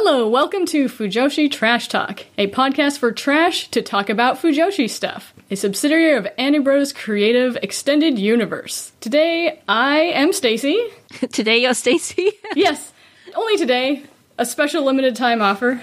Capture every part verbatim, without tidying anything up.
Hello, welcome to Fujoshi Trash Talk, a podcast for trash to talk about Fujoshi stuff, a subsidiary of AniBros Creative Extended Universe. Today, I am Stacy. Today, you're Stacy? Yes, only today. A special limited time offer.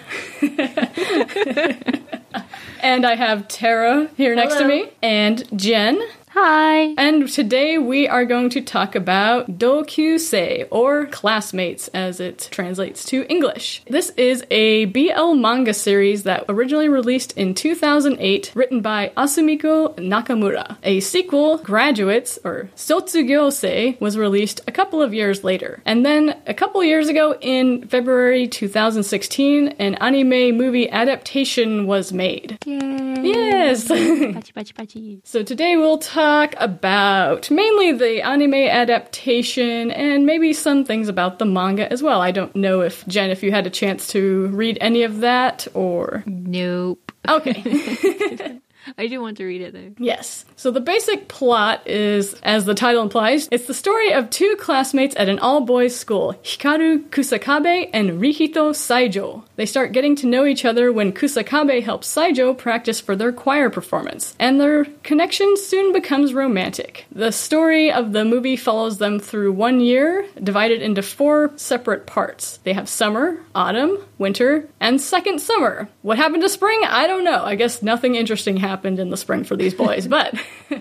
And I have Tara here next Hello. To me, and Jen. Hi! And today we are going to talk about Dokyusei, or Classmates as it translates to English. This is a B L manga series that originally released in two thousand eight, written by Asumiko Nakamura. A sequel, Graduates, or Sotsugyosei, was released a couple of years later. And then, a couple years ago, in February two thousand sixteen, an anime movie adaptation was made. Yay! Yes! Pachi, pachi, pachi. So today we'll talk talk about mainly the anime adaptation and maybe some things about the manga as well. I don't know if, Jen, if you had a chance to read any of that or... Nope. Okay. I do want to read it, though. Yes. So the basic plot is, as the title implies, it's the story of two classmates at an all-boys school, Hikaru Kusakabe and Rihito Saijo. They start getting to know each other when Kusakabe helps Saijo practice for their choir performance, and their connection soon becomes romantic. The story of the movie follows them through one year, divided into four separate parts. They have summer, autumn, winter, and second summer. What happened to spring? I don't know. I guess nothing interesting happened. happened in the spring for these boys, but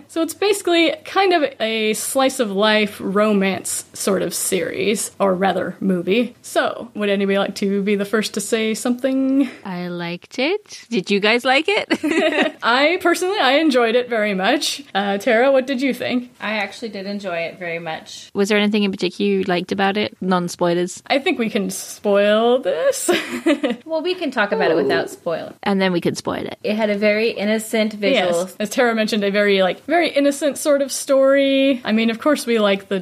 so it's basically kind of a slice of life romance sort of series, or rather movie. So would anybody like to be the first to say something? I liked it. Did you guys like it? I personally I enjoyed it very much. uh Tara, what did you think? I actually did enjoy it very much. Was there anything in particular you liked about it? Non-spoilers. I think we can spoil this. Well, we can talk about Ooh. It without spoilers, and then we can spoil it. It had a very innocent visuals. Yes. As Tara mentioned, a very like very innocent sort of story. I mean, of course we like the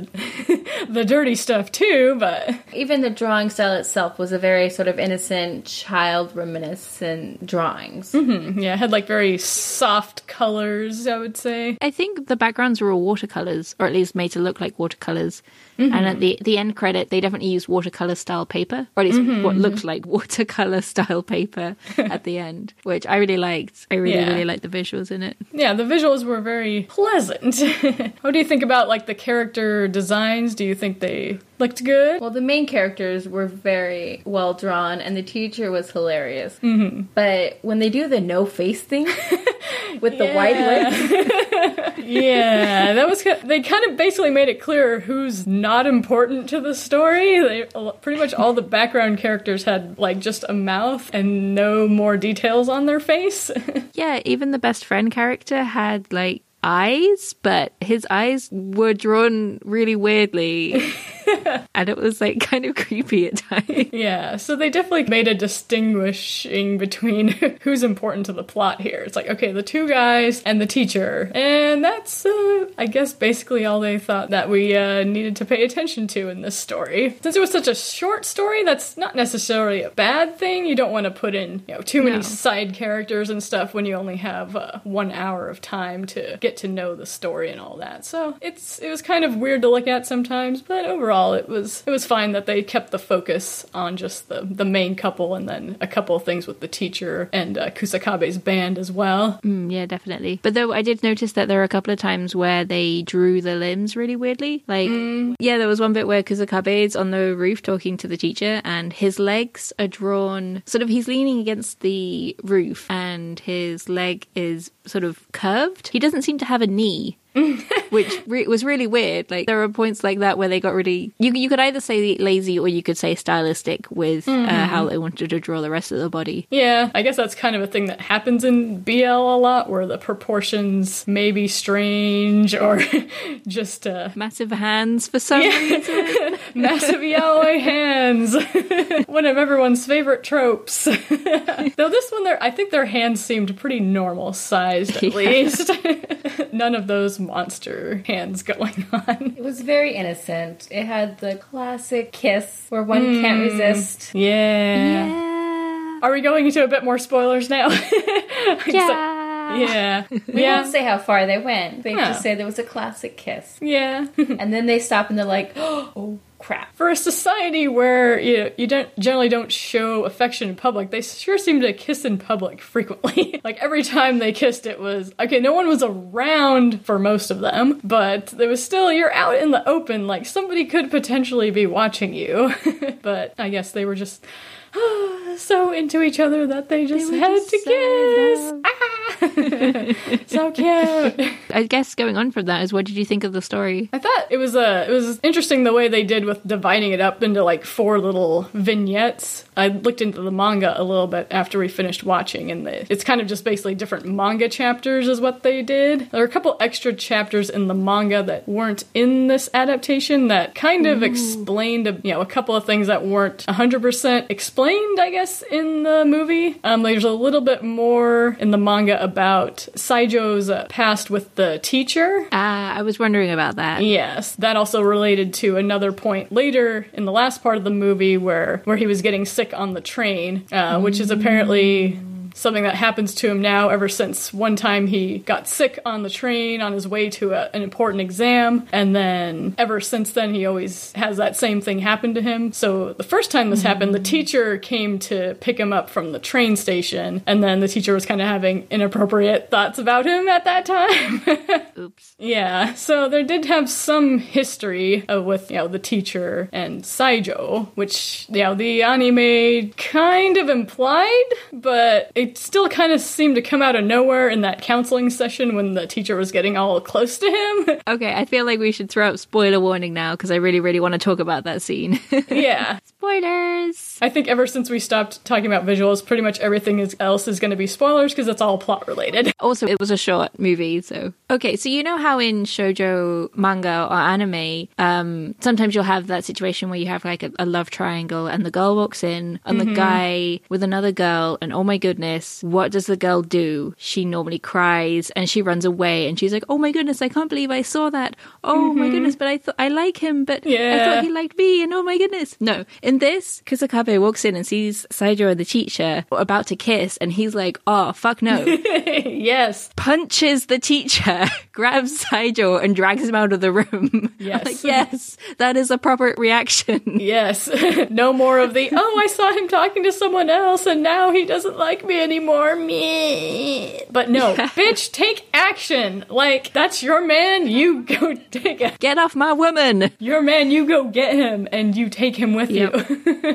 the dirty stuff too, but even the drawing style itself was a very sort of innocent child reminiscent drawings. Mm-hmm. Yeah, it had like very soft colors, I would say. I think the backgrounds were all watercolors, or at least made to look like watercolors. Mm-hmm. And at the the end credit, they definitely used watercolor style paper, or at least mm-hmm. what looked like watercolor style paper at the end, which I really liked. I really, yeah. really liked the visuals in it. Yeah, the visuals were very pleasant. What do you think about like the character designs? Do you think they looked good? Well, the main characters were very well drawn, and the teacher was hilarious. Mm-hmm. But when they do the no face thing with the wide lips, yeah, that was they kind of basically made it clear who's not important to the story. They pretty much all the background characters had like just a mouth and no more details on their face. Yeah, even the best friend character had like eyes, but his eyes were drawn really weirdly. And it was like kind of creepy at times. Yeah, so they definitely made a distinguishing between who's important to the plot here. It's like, okay, the two guys and the teacher, and that's uh, I guess basically all they thought that we uh, needed to pay attention to in this story. Since it was such a short story, that's not necessarily a bad thing. You don't want to put in, you know, too many no. side characters and stuff when you only have uh, one hour of time to get to know the story and all that. So it's it was kind of weird to look at sometimes, but overall it was it was fine that they kept the focus on just the, the main couple, and then a couple of things with the teacher and uh, Kusakabe's band as well. Mm, yeah, definitely. But though I did notice that there were a couple of times where they drew the limbs really weirdly. Like, mm. yeah, there was one bit where Kusakabe's on the roof talking to the teacher, and his legs are drawn, sort of he's leaning against the roof, and his leg is sort of curved. He doesn't seem to have a knee. Which re- was really weird. Like, there were points like that where they got really you you could either say lazy, or you could say stylistic with mm-hmm. uh, how they wanted to draw the rest of the body. Yeah, I guess that's kind of a thing that happens in B L a lot, where the proportions may be strange, or just uh... massive hands for some yeah. reason. Massive yaoi hands. One of everyone's favorite tropes. Though this one, I think their hands seemed pretty normal sized at yeah. least. None of those monster hands going on. It was very innocent. It had the classic kiss where one mm. can't resist. Yeah. yeah. Are we going into a bit more spoilers now? Yeah. Yeah. We yeah. won't say how far they went. They yeah. just say there was a classic kiss. Yeah. And then they stop and they're like, oh, crap. For a society where you know, you don't generally don't show affection in public, they sure seem to kiss in public frequently. Like every time they kissed, it was okay. No one was around for most of them, but there was still you're out in the open. Like somebody could potentially be watching you, but I guess they were just. So into each other that they just they had just to kiss. Ah! So cute. I guess going on from that is what did you think of the story? I thought it was a uh, it was interesting the way they did with dividing it up into like four little vignettes. I looked into the manga a little bit after we finished watching, and the, it's kind of just basically different manga chapters is what they did. There were a couple extra chapters in the manga that weren't in this adaptation that kind of Ooh. explained, you know, a couple of things that weren't one hundred percent explained. Explained, I guess, in the movie. Um, there's a little bit more in the manga about Saijo's uh, past with the teacher. Ah, uh, I was wondering about that. Yes, that also related to another point later in the last part of the movie where where he was getting sick on the train, uh, which is apparently something that happens to him now ever since one time he got sick on the train on his way to a, an important exam, and then ever since then he always has that same thing happen to him. So the first time this happened, the teacher came to pick him up from the train station, and then the teacher was kind of having inappropriate thoughts about him at that time. Oops. Yeah, so there did have some history uh, with, you know, the teacher and Saijo, which, you know, the anime kind of implied, but it It still kind of seemed to come out of nowhere in that counseling session when the teacher was getting all close to him. Okay, I feel like we should throw out spoiler warning now because I really, really want to talk about that scene. Yeah. Spoilers! I think ever since we stopped talking about visuals, pretty much everything is, else is going to be spoilers because it's all plot related. Also, it was a short movie, so... Okay, so you know how in shoujo manga or anime, um, sometimes you'll have that situation where you have like a, a love triangle and the girl walks in and mm-hmm. the guy with another girl and oh my goodness, what does the girl do? She normally cries and she runs away and she's like, oh my goodness, I can't believe I saw that. Oh mm-hmm. my goodness, but I thought I like him, but yeah. I thought he liked me, and oh my goodness. No, in this, Kusakabe walks in and sees Saijo and the teacher about to kiss and he's like, oh, fuck no. Yes. Punches the teacher, grabs Saijo and drags him out of the room. Yes. I'm like, yes, that is a proper reaction. Yes. No more of the, oh, I saw him talking to someone else and now he doesn't like me anymore, me. But no, yeah. Bitch, take action. Like, that's your man, you go take it. Get off my woman. Your man, you go get him and you take him with yep. you.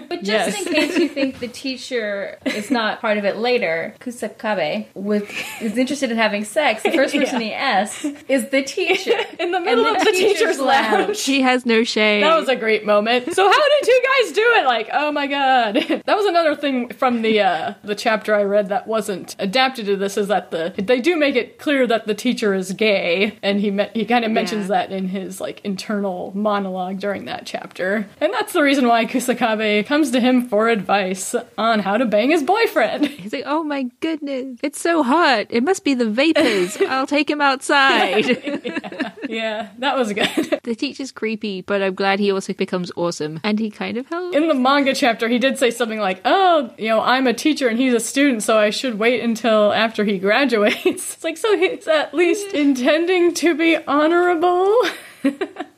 But just yes. in case you think the teacher is not part of it later, Kusakabe with, is interested in having sex. The first person yeah. he asks is the teacher. In the middle and of the, the teacher's, teacher's lounge. lounge. She has no shame. That was a great moment. So how did you guys do it? Like, oh my god. That was another thing from the uh, the chapter I read that wasn't adapted to this, is that the they do make it clear that the teacher is gay, and he me- he kind of mentions yeah. that in his like internal monologue during that chapter, and that's the reason why Kusakabe comes to him for advice on how to bang his boyfriend. He's like, oh my goodness, it's so hot, it must be the vapors. I'll take him outside. Yeah. Yeah, that was good. The teacher's creepy, but I'm glad he also becomes awesome, and he kind of helps. In the manga chapter he did say something like, oh, you know, I'm a teacher and he's a student, so I should wait until after he graduates. It's like, so he's at least intending to be honorable.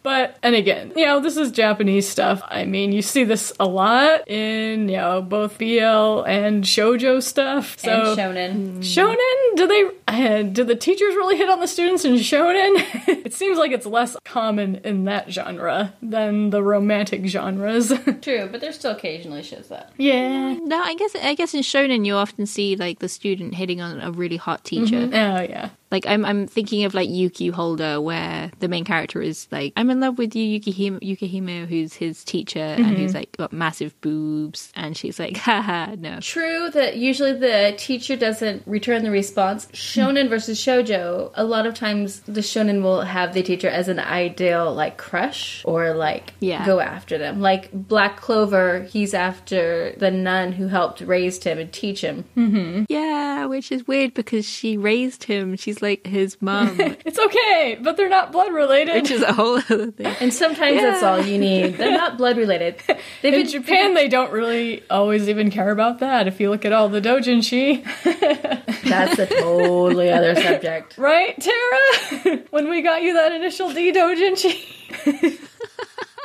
But, and again, you know, this is Japanese stuff. I mean, you see this a lot in, you know, both B L and shoujo stuff. So, and shonen. Shonen? Do they, uh, do the teachers really hit on the students in shonen? It seems like it's less common in that genre than the romantic genres. True, but there still occasionally shows that. Yeah. No, I guess, I guess in shonen you often see, like, the student hitting on a really hot teacher. Mm-hmm. Oh, yeah. Like, I'm I'm thinking of, like, Yuki Holder, where the main character is, like, I'm in love with you, Yukihime, Yukihime who's his teacher, mm-hmm. and who's, like, got massive boobs, and she's like, haha, no. True that usually the teacher doesn't return the response. Shonen versus shoujo, a lot of times the shonen will have the teacher as an ideal, like, crush, or, like, yeah. go after them. Like, Black Clover, he's after the nun who helped raise him and teach him. Mm-hmm. Yeah, which is weird, because she raised him, she's like his mom. It's okay, but they're not blood related, which is a whole other thing. And sometimes yeah. that's all you need. They're not blood related. They've in been, Japan, they don't really always even care about that. If you look at all the doujinshi, that's a totally other subject, right, Tara? When we got you that Initial D doujinshi.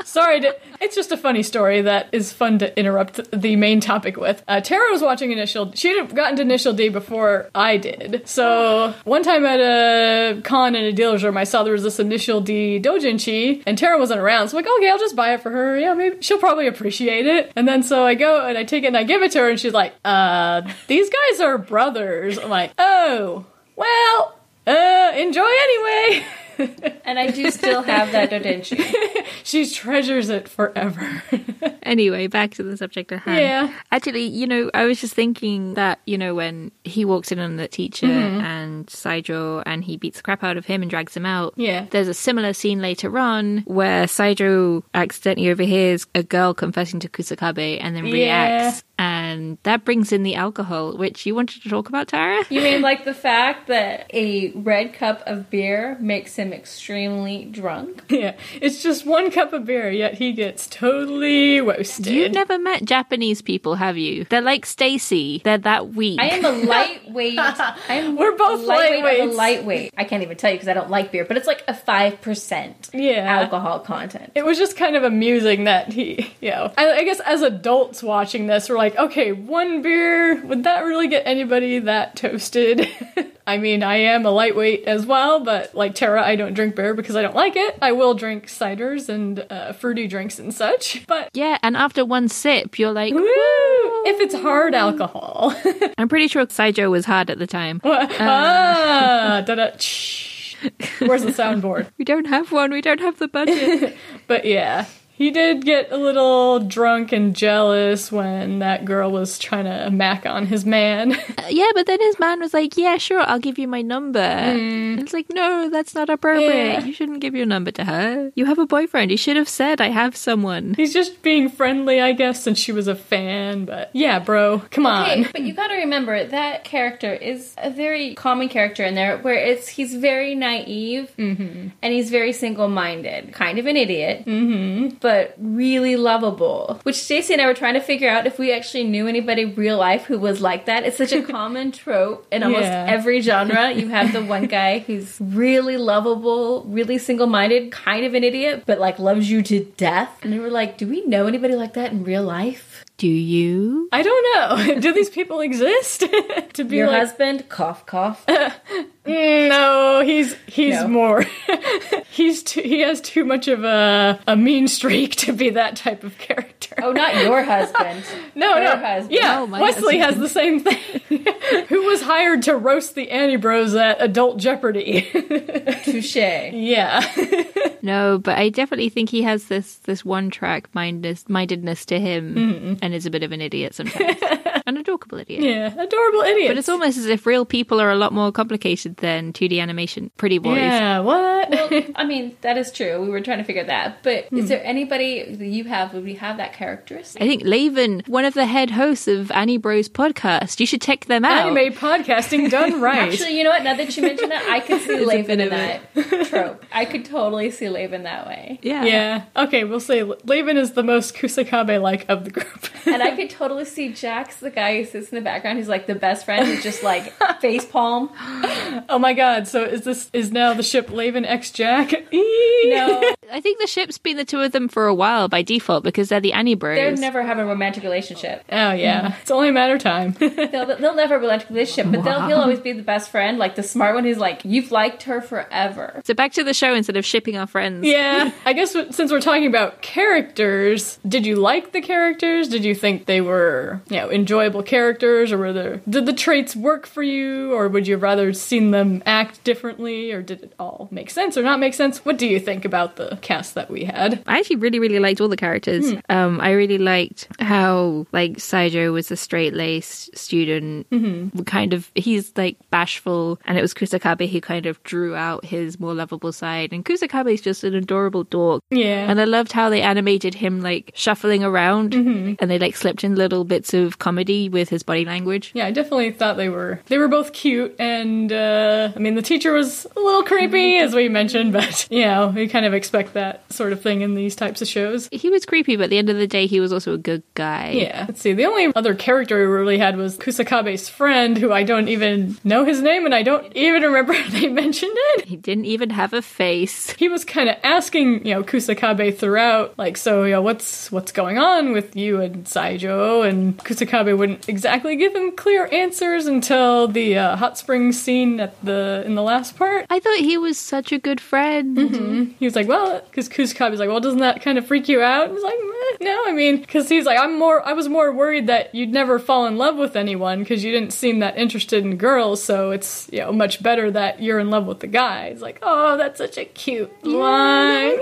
Sorry, to, it's just a funny story that is fun to interrupt the main topic with. Uh, Tara was watching Initial D. She'd have gotten to Initial D before I did. So one time at a con in a dealer's room, I saw there was this Initial D doujinshi, and Tara wasn't around. So I'm like, okay, I'll just buy it for her. Yeah, maybe she'll probably appreciate it. And then so I go and I take it and I give it to her, and she's like, uh, these guys are brothers. I'm like, oh, well, uh, enjoy anyway. And I do still have that doujinshi. She treasures it forever. Anyway, back to the subject at hand. Yeah. Actually, you know, I was just thinking that, you know, when he walks in on the teacher mm-hmm. and Saijo, and he beats the crap out of him and drags him out. Yeah. There's a similar scene later on where Saijo accidentally overhears a girl confessing to Kusakabe and then reacts. Yeah. And that brings in the alcohol, which you wanted to talk about, Tara? You mean like the fact that a red cup of beer makes him extremely drunk? Yeah, it's just one cup of beer, yet he gets totally roasted. You've never met Japanese people, have you? They're like Stacy. They're that weak. I am a lightweight. I'm We're both lightweight. I'm a lightweight. I can't even tell you because I don't like beer, but it's like a five percent yeah. alcohol content. It was just kind of amusing that he, you know, I, I guess as adults watching this, we're like, like, okay, one beer, would that really get anybody that toasted? I mean, I am a lightweight as well, but like Tara, I don't drink beer because I don't like it. I will drink ciders and uh, fruity drinks and such. But yeah, and after one sip, you're like, woo! If it's hard alcohol. I'm pretty sure Saijo was hard at the time. What? Uh. Ah, da-da, where's the soundboard? We don't have one. We don't have the budget. But yeah. He did get a little drunk and jealous when that girl was trying to mack on his man. Uh, yeah, but then his man was like, yeah, sure, I'll give you my number. Mm. And it's like, no, that's not appropriate. Yeah. You shouldn't give your number to her. You have a boyfriend. You should have said, I have someone. He's just being friendly, I guess, since she was a fan. But yeah, bro, come okay, on. But you gotta remember, that character is a very common character in there, where it's he's very naive, mm-hmm. and he's very single-minded. Kind of an idiot. Mm-hmm. But really lovable. Which Stacey and I were trying to figure out if we actually knew anybody real life who was like that. It's such a common trope in almost yeah. every genre. You have the one guy who's really lovable, really single-minded, kind of an idiot, but like loves you to death. And we were like, do we know anybody like that in real life? Do you? I don't know. Do these people exist? To be your like, husband? Cough, cough. Uh, no, he's he's no. more. he's too, he has too much of a a mean streak to be that type of character. Oh, not your husband. no, your no. Husband. Yeah, oh, Wesley husband. has the same thing. Who was hired to roast the AniBros at Adult Jeopardy? Touche. Yeah. No, but I definitely think he has this this one-track mindness, mindedness to him. Mm-hmm. And is a bit of an idiot sometimes. An adorable idiot. Yeah, adorable idiot. But it's almost as if real people are a lot more complicated than two D animation. Pretty boys. Yeah, what? Well, I mean, that is true. We were trying to figure that. But mm. is there anybody that you have, would we have that characteristic? I think Laven, one of the head hosts of AniBros podcast, you should check them out. Anime podcasting done right. Actually, you know what? Now that you mention that, I could see Laven in that trope. I could totally see Laven that way. Yeah. Yeah. Okay, we'll say Laven is the most Kusakabe-like of the group. And I could totally see Jax, the guy who sits in the background, who's like the best friend, who's just like face palm. Oh my god, so is this is now the ship Laven x Jack? Eee! No. I think the ship's been the two of them for a while by default because they're the AniBros. They'll never have a romantic relationship. Oh yeah. Mm. It's only a matter of time. they'll, they'll never have a romantic relationship, but wow. they'll, he'll always be the best friend, like the smart one who's like, you've liked her forever. So back to the show instead of shipping our friends. Yeah. I guess since we're talking about characters, did you like the characters? Did you think they were, you know, enjoyable characters, or were there, did the traits work for you, or would you have rather seen them act differently, or did it all make sense or not make sense? What do you think about the cast that we had? I actually really, really liked all the characters. Mm. Um, I really liked how, like, Saijo was a straight-laced student, mm-hmm. kind of, he's, like, bashful, and it was Kusakabe who kind of drew out his more lovable side, and Kusakabe's just an adorable dog. Yeah. And I loved how they animated him, like, shuffling around, mm-hmm. and they, like, slipped in little bits of comedy with his body language. Yeah, I definitely thought they were they were both cute, and, uh, I mean, the teacher was a little creepy, as we mentioned, but, you know, we kind of expected expect that sort of thing in these types of shows. He was creepy, but at the end of the day, he was also a good guy. Yeah. Let's see. The only other character we really had was Kusakabe's friend, who I don't even know his name, and I don't even remember they mentioned it. He didn't even have a face. He was kind of asking, you know, Kusakabe throughout, like, so, you know, what's, what's going on with you and Saijo? And Kusakabe wouldn't exactly give him clear answers until the uh, hot springs scene at the in the last part. I thought he was such a good friend. Mm-hmm. He was like, well, because Kusakabe's like, well, doesn't that kind of freak you out? And he's like, eh, no, I mean, because he's like, I'm more, I was more worried that you'd never fall in love with anyone because you didn't seem that interested in girls, so it's, you know, much better that you're in love with the guy. It's like, oh, that's such a cute yeah, line. Yeah.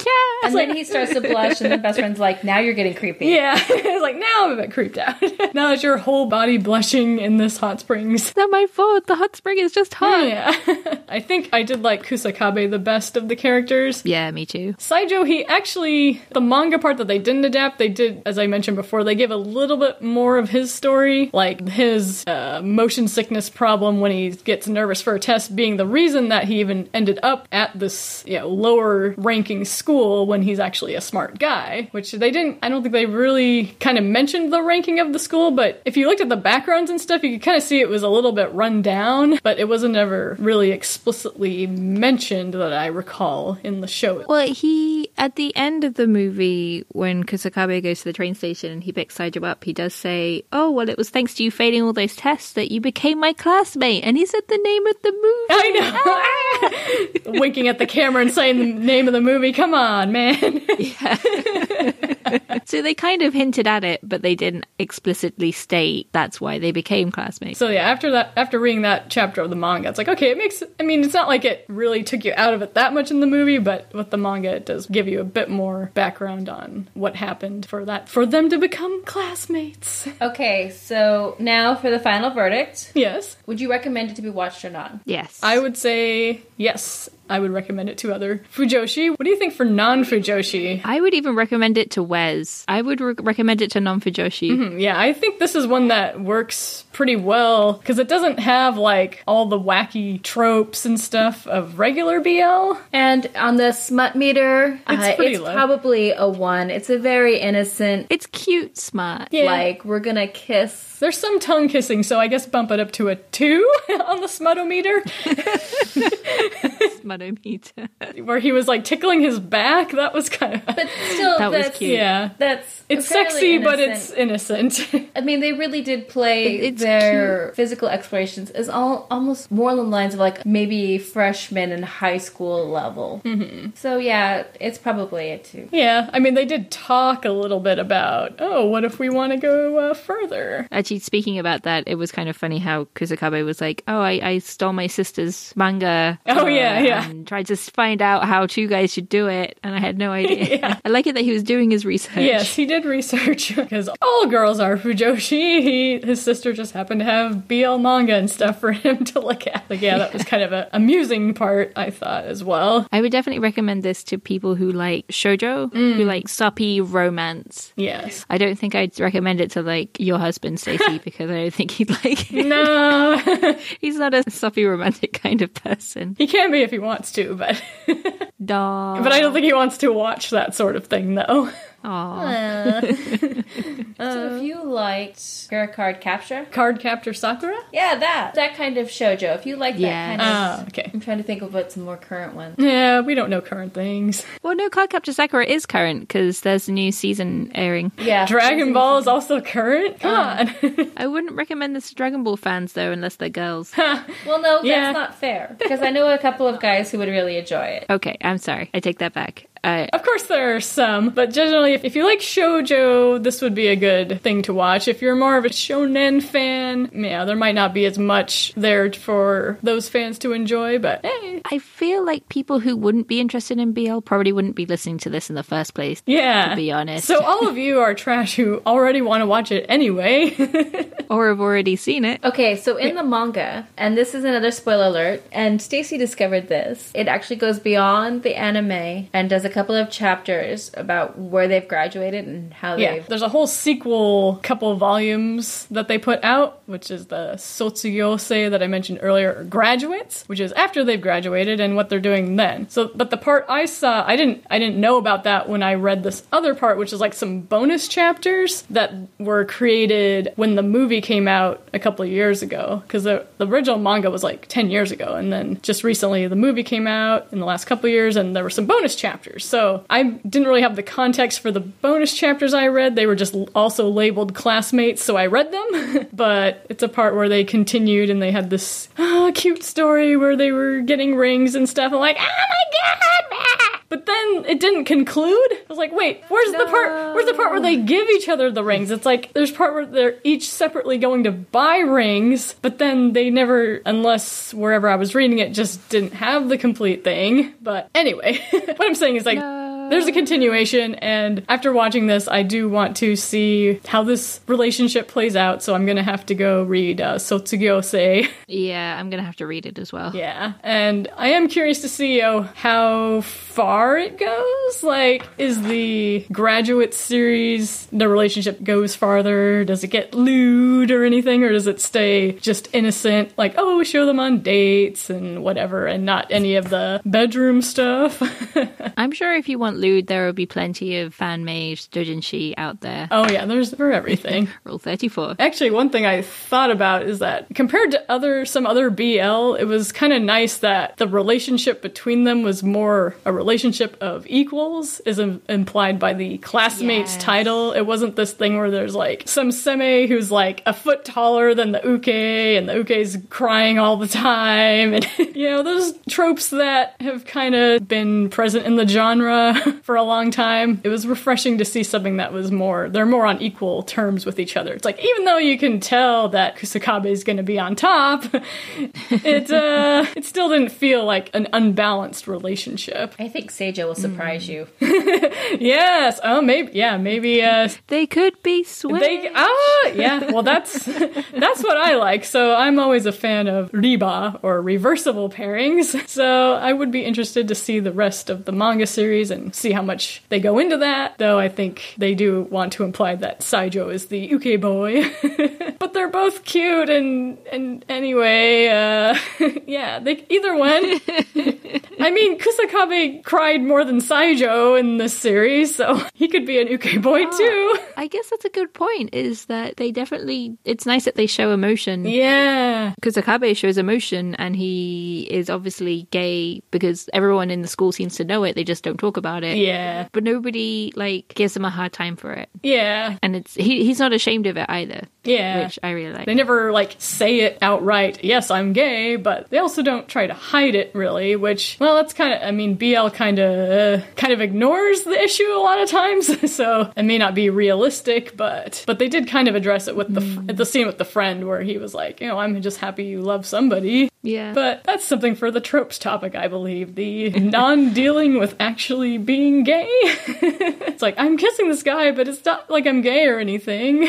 Yeah. And like, then he starts to blush, and the best friend's like, now you're getting creepy. Yeah. It's like, now I'm a bit creeped out. Now it's your whole body blushing in this hot springs. It's not my fault. The hot spring is just hot. Yeah. I think I did like Kusakabe the best of the characters. Yeah, me too. Saijo, he actually, the manga part that they didn't adapt, they did, as I mentioned before, they gave a little bit more of his story, like his uh, motion sickness problem when he gets nervous for a test being the reason that he even ended up at this, you know, lower ranking school when he's actually a smart guy, which they didn't, I don't think they really kind of mentioned the ranking of the school, but if you looked at the backgrounds and stuff, you could kind of see it was a little bit run down, but it wasn't ever really explicitly mentioned that I recall in the show. Well, he, at the end of the movie, when Kusakabe goes to the train station and he picks Saijo up, he does say, oh, well, it was thanks to you failing all those tests that you became my classmate, and he said the name of the movie. I know. Ah! Winking at the camera and saying the name of the movie. Come on, man. Yeah. So they kind of hinted at it, but they didn't explicitly state that's why they became classmates. So yeah, after that, after reading that chapter of the manga, it's like, okay, it makes, I mean, it's not like it really took you out of it that much in the movie, but with the manga, it does give you a bit more background on what happened for that, for them to become classmates. Okay, so now for the final verdict. Yes. Would you recommend it to be watched or not? Yes. I would say yes. I would recommend it to other Fujoshi. What do you think for non-Fujoshi? I would even recommend it to Wes. I would re- recommend it to non-Fujoshi. Mm-hmm, yeah, I think this is one that works pretty well because it doesn't have like all the wacky tropes and stuff of regular B L. And on the smut meter, it's, uh, it's probably a one. It's a very innocent. It's cute smut. Yeah. Like, we're gonna kiss. There's some tongue kissing, so I guess bump it up to a two on the smut-o-meter. Smut-o-meter. Where he was like tickling his back. That was kind of. But still, that that's, was cute. Yeah, that's it's sexy, innocent. But it's innocent. I mean, they really did play it's their cute. Physical explorations as all almost more along the lines of like maybe freshman in high school level. Mm-hmm. So yeah, it's probably a two. Yeah, I mean, they did talk a little bit about oh, what if we want to go uh, further. I Actually, speaking about that, it was kind of funny how Kusakabe was like, oh, I, I stole my sister's manga. Oh, uh, yeah, yeah. And tried to find out how two guys should do it, and I had no idea. Yeah. I like it that he was doing his research. Yes, he did research, because all girls are Fujoshi. He, his sister just happened to have B L manga and stuff for him to look at. Like, yeah, that yeah. was kind of an amusing part, I thought, as well. I would definitely recommend this to people who like shoujo, mm. who like soppy romance. Yes. I don't think I'd recommend it to, like, your husband's because I don't think he'd like it. No. He's not a soppy romantic kind of person. He can be if he wants to, but Duh. But I don't think he wants to watch that sort of thing, though. Aww. Uh, so if you liked Card Capture? Card Captor Sakura? Yeah, that. That kind of shoujo. If you like yeah. that kind of... Oh, okay. I'm trying to think of what some more current ones. Yeah, we don't know current things. Well, no, Card Captor Sakura is current because there's a new season airing. Yeah. Dragon Ball is also current? Come um, on. I wouldn't recommend this to Dragon Ball fans, though, unless they're girls. Well, no, that's yeah. not fair. Because I know a couple of guys who would really enjoy it. Okay, I'm sorry. I take that back. Uh, of course there are some, but generally if, if you like shoujo, this would be a good thing to watch. If you're more of a shonen fan, yeah, there might not be as much there for those fans to enjoy, but hey. I feel like people who wouldn't be interested in B L probably wouldn't be listening to this in the first place, yeah. to be honest. So all of you are trash who already want to watch it anyway. Or have already seen it. Okay, so in the manga, and this is another spoiler alert, and Stacy discovered this, it actually goes beyond the anime and does a couple of chapters about where they've graduated and how yeah. they've... There's a whole sequel couple of volumes that they put out, which is the Sotsugyosei that I mentioned earlier, or Graduates, which is after they've graduated graduated and what they're doing then. So, but the part I saw, I didn't, I didn't know about that when I read this other part, which is like some bonus chapters that were created when the movie came out a couple of years ago. Because the, the original manga was like ten years ago, and then just recently the movie came out in the last couple of years, and there were some bonus chapters. So I didn't really have the context for the bonus chapters I read. They were just also labeled Classmates, so I read them. But it's a part where they continued and they had this oh, cute story where they were getting rings and stuff. I'm like, oh my god! But then it didn't conclude. I was like, wait, where's no. the part where's the part where they give each other the rings? It's like there's part where they're each separately going to buy rings, but then they never, unless wherever I was reading it, just didn't have the complete thing. But anyway, what I'm saying is like no. there's a continuation, and after watching this, I do want to see how this relationship plays out, so I'm gonna have to go read uh, Sotsugyosei. Yeah, I'm gonna have to read it as well. Yeah, and I am curious to see oh, how far it goes. Like, is the graduate series, the relationship goes farther? Does it get lewd or anything, or does it stay just innocent? Like, oh, show them on dates and whatever, and not any of the bedroom stuff? I'm sure if you want lewd, there will be plenty of fan-made doujinshi out there. Oh yeah, there's for everything. Rule thirty-four. Actually, one thing I thought about is that compared to other some other B L, it was kind of nice that the relationship between them was more a relationship of equals, is im- implied by the Classmates yes. title. It wasn't this thing where there's like some seme who's like a foot taller than the uke, and the uke's crying all the time, and you know, those tropes that have kind of been present in the genre for a long time. It was refreshing to see something that was more, they're more on equal terms with each other. It's like, even though you can tell that Kusakabe is going to be on top, it uh, it still didn't feel like an unbalanced relationship. I think Seijo will surprise mm. you. Yes. Oh, maybe. Yeah, maybe. Uh, they could be switched. Oh, yeah. Well, that's that's what I like. So I'm always a fan of riba, or reversible pairings. So I would be interested to see the rest of the manga series and see how much they go into that, though I think they do want to imply that Saijo is the uke boy. But they're both cute, and and anyway, uh, yeah, they, either one. I mean, Kusakabe cried more than Saijo in this series, so he could be an uke boy ah, too. I guess that's a good point, is that they definitely, it's nice that they show emotion. Yeah. Kusakabe shows emotion, and he is obviously gay because everyone in the school seems to know it, they just don't talk about it. Yeah. But nobody, like, gives him a hard time for it. Yeah. And it's he, he's not ashamed of it either. Yeah. Which I really like. They never, like, say it outright, yes, I'm gay, but they also don't try to hide it, really, which, well, that's kind of, I mean, B L kind of, uh, kind of ignores the issue a lot of times, so it may not be realistic, but, but they did kind of address it with the, fr- mm. the scene with the friend where he was like, you know, I'm just happy you love somebody. Yeah. But that's something for the tropes topic, I believe. The non-dealing with actually being gay. It's like, I'm kissing this guy, but it's not like I'm gay or anything.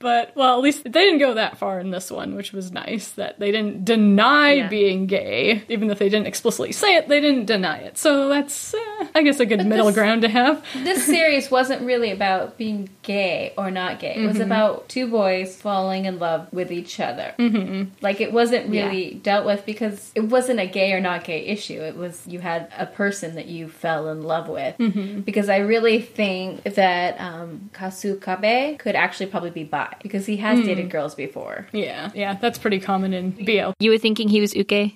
But, well, at least they didn't go that far in this one, which was nice, that they didn't deny yeah. being gay. Even if they didn't explicitly say it, they didn't deny it. So that's, uh, I guess, a good but middle this, ground to have. This series wasn't really about being gay or not gay. Mm-hmm. It was about two boys falling in love with each other. Mm-hmm. Like, it wasn't really yeah. dealt with because it wasn't a gay or not gay issue. It was, you had a person that you fell in love with. Mm-hmm. Because I really think that um, Kusakabe could actually probably be bi, because he has mm. dated girls before. Yeah, yeah, that's pretty common in B L. You were thinking he was uke? No,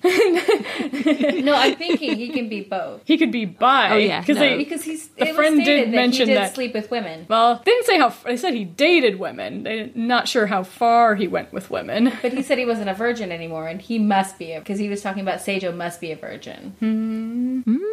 I'm thinking he can be both. He could be bi. Oh yeah, no. they, because he's the it friend was stated did that mention he did that, sleep with women. Well, they didn't say how. They said he dated women. They're not sure how far he went with women. But he said he wasn't a virgin anymore, and he must be, because he was talking about Seijo must be a virgin. Hmm. Mm.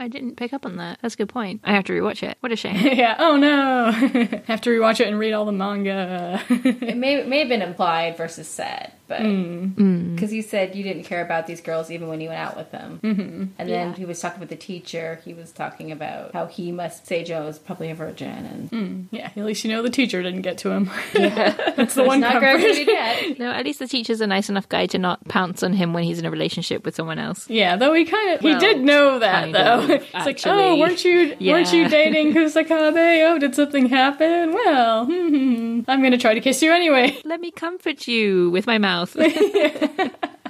I didn't pick up on that. That's a good point. I have to rewatch it. What a shame. Yeah. Oh, no. Have to rewatch it and read all the manga. It may, may have been implied versus said, but because mm. he said you didn't care about these girls even when you went out with them. Mm-hmm. And then yeah. he was talking with the teacher. He was talking about how he must say Joe is probably a virgin. And mm. yeah, at least you know the teacher didn't get to him. Yeah. That's the That's one not graduated yet. No, at least the teacher's a nice enough guy to not pounce on him when he's in a relationship with someone else. Yeah, though he kind of well, he did know that. Though. It's actually. Like, oh, weren't you yeah. weren't you dating Kusakabe? Oh, did something happen? Well, hmm, I'm going to try to kiss you anyway. Let me comfort you with my mouth.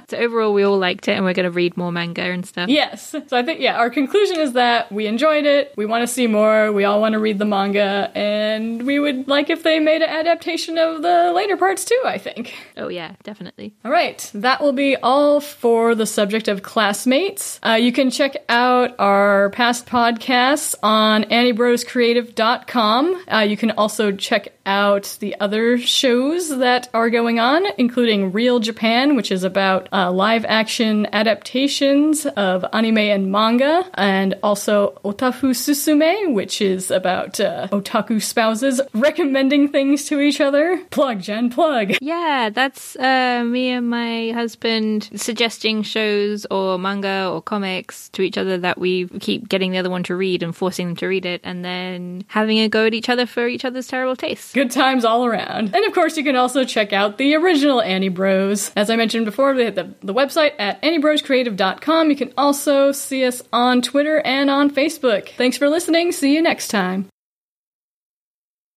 So overall, we all liked it, and we're going to read more manga and stuff. Yes. So I think, yeah, our conclusion is that we enjoyed it, we want to see more, we all want to read the manga, and we would like if they made an adaptation of the later parts too, I think. Oh yeah, definitely. All right. That will be all for the subject of Classmates. Uh, you can check out our past podcasts on anibros creative dot com. Uh, you can also check out the other shows that are going on, including Real Japan, which is about uh, live-action adaptations of anime and manga, and also Otafu Susume, which is about uh, otaku spouses recommending things to each other. Plug, Jen, plug! Yeah, that's uh, me and my husband suggesting shows or manga or comics to each other that we keep getting the other one to read and forcing them to read it, and then having a go at each other for each other's terrible taste. Good times all around. And of course, you can also check out the original AniBros. As I mentioned before, they hit the, the website at anibros creative dot com. You can also see us on Twitter and on Facebook. Thanks for listening. See you next time.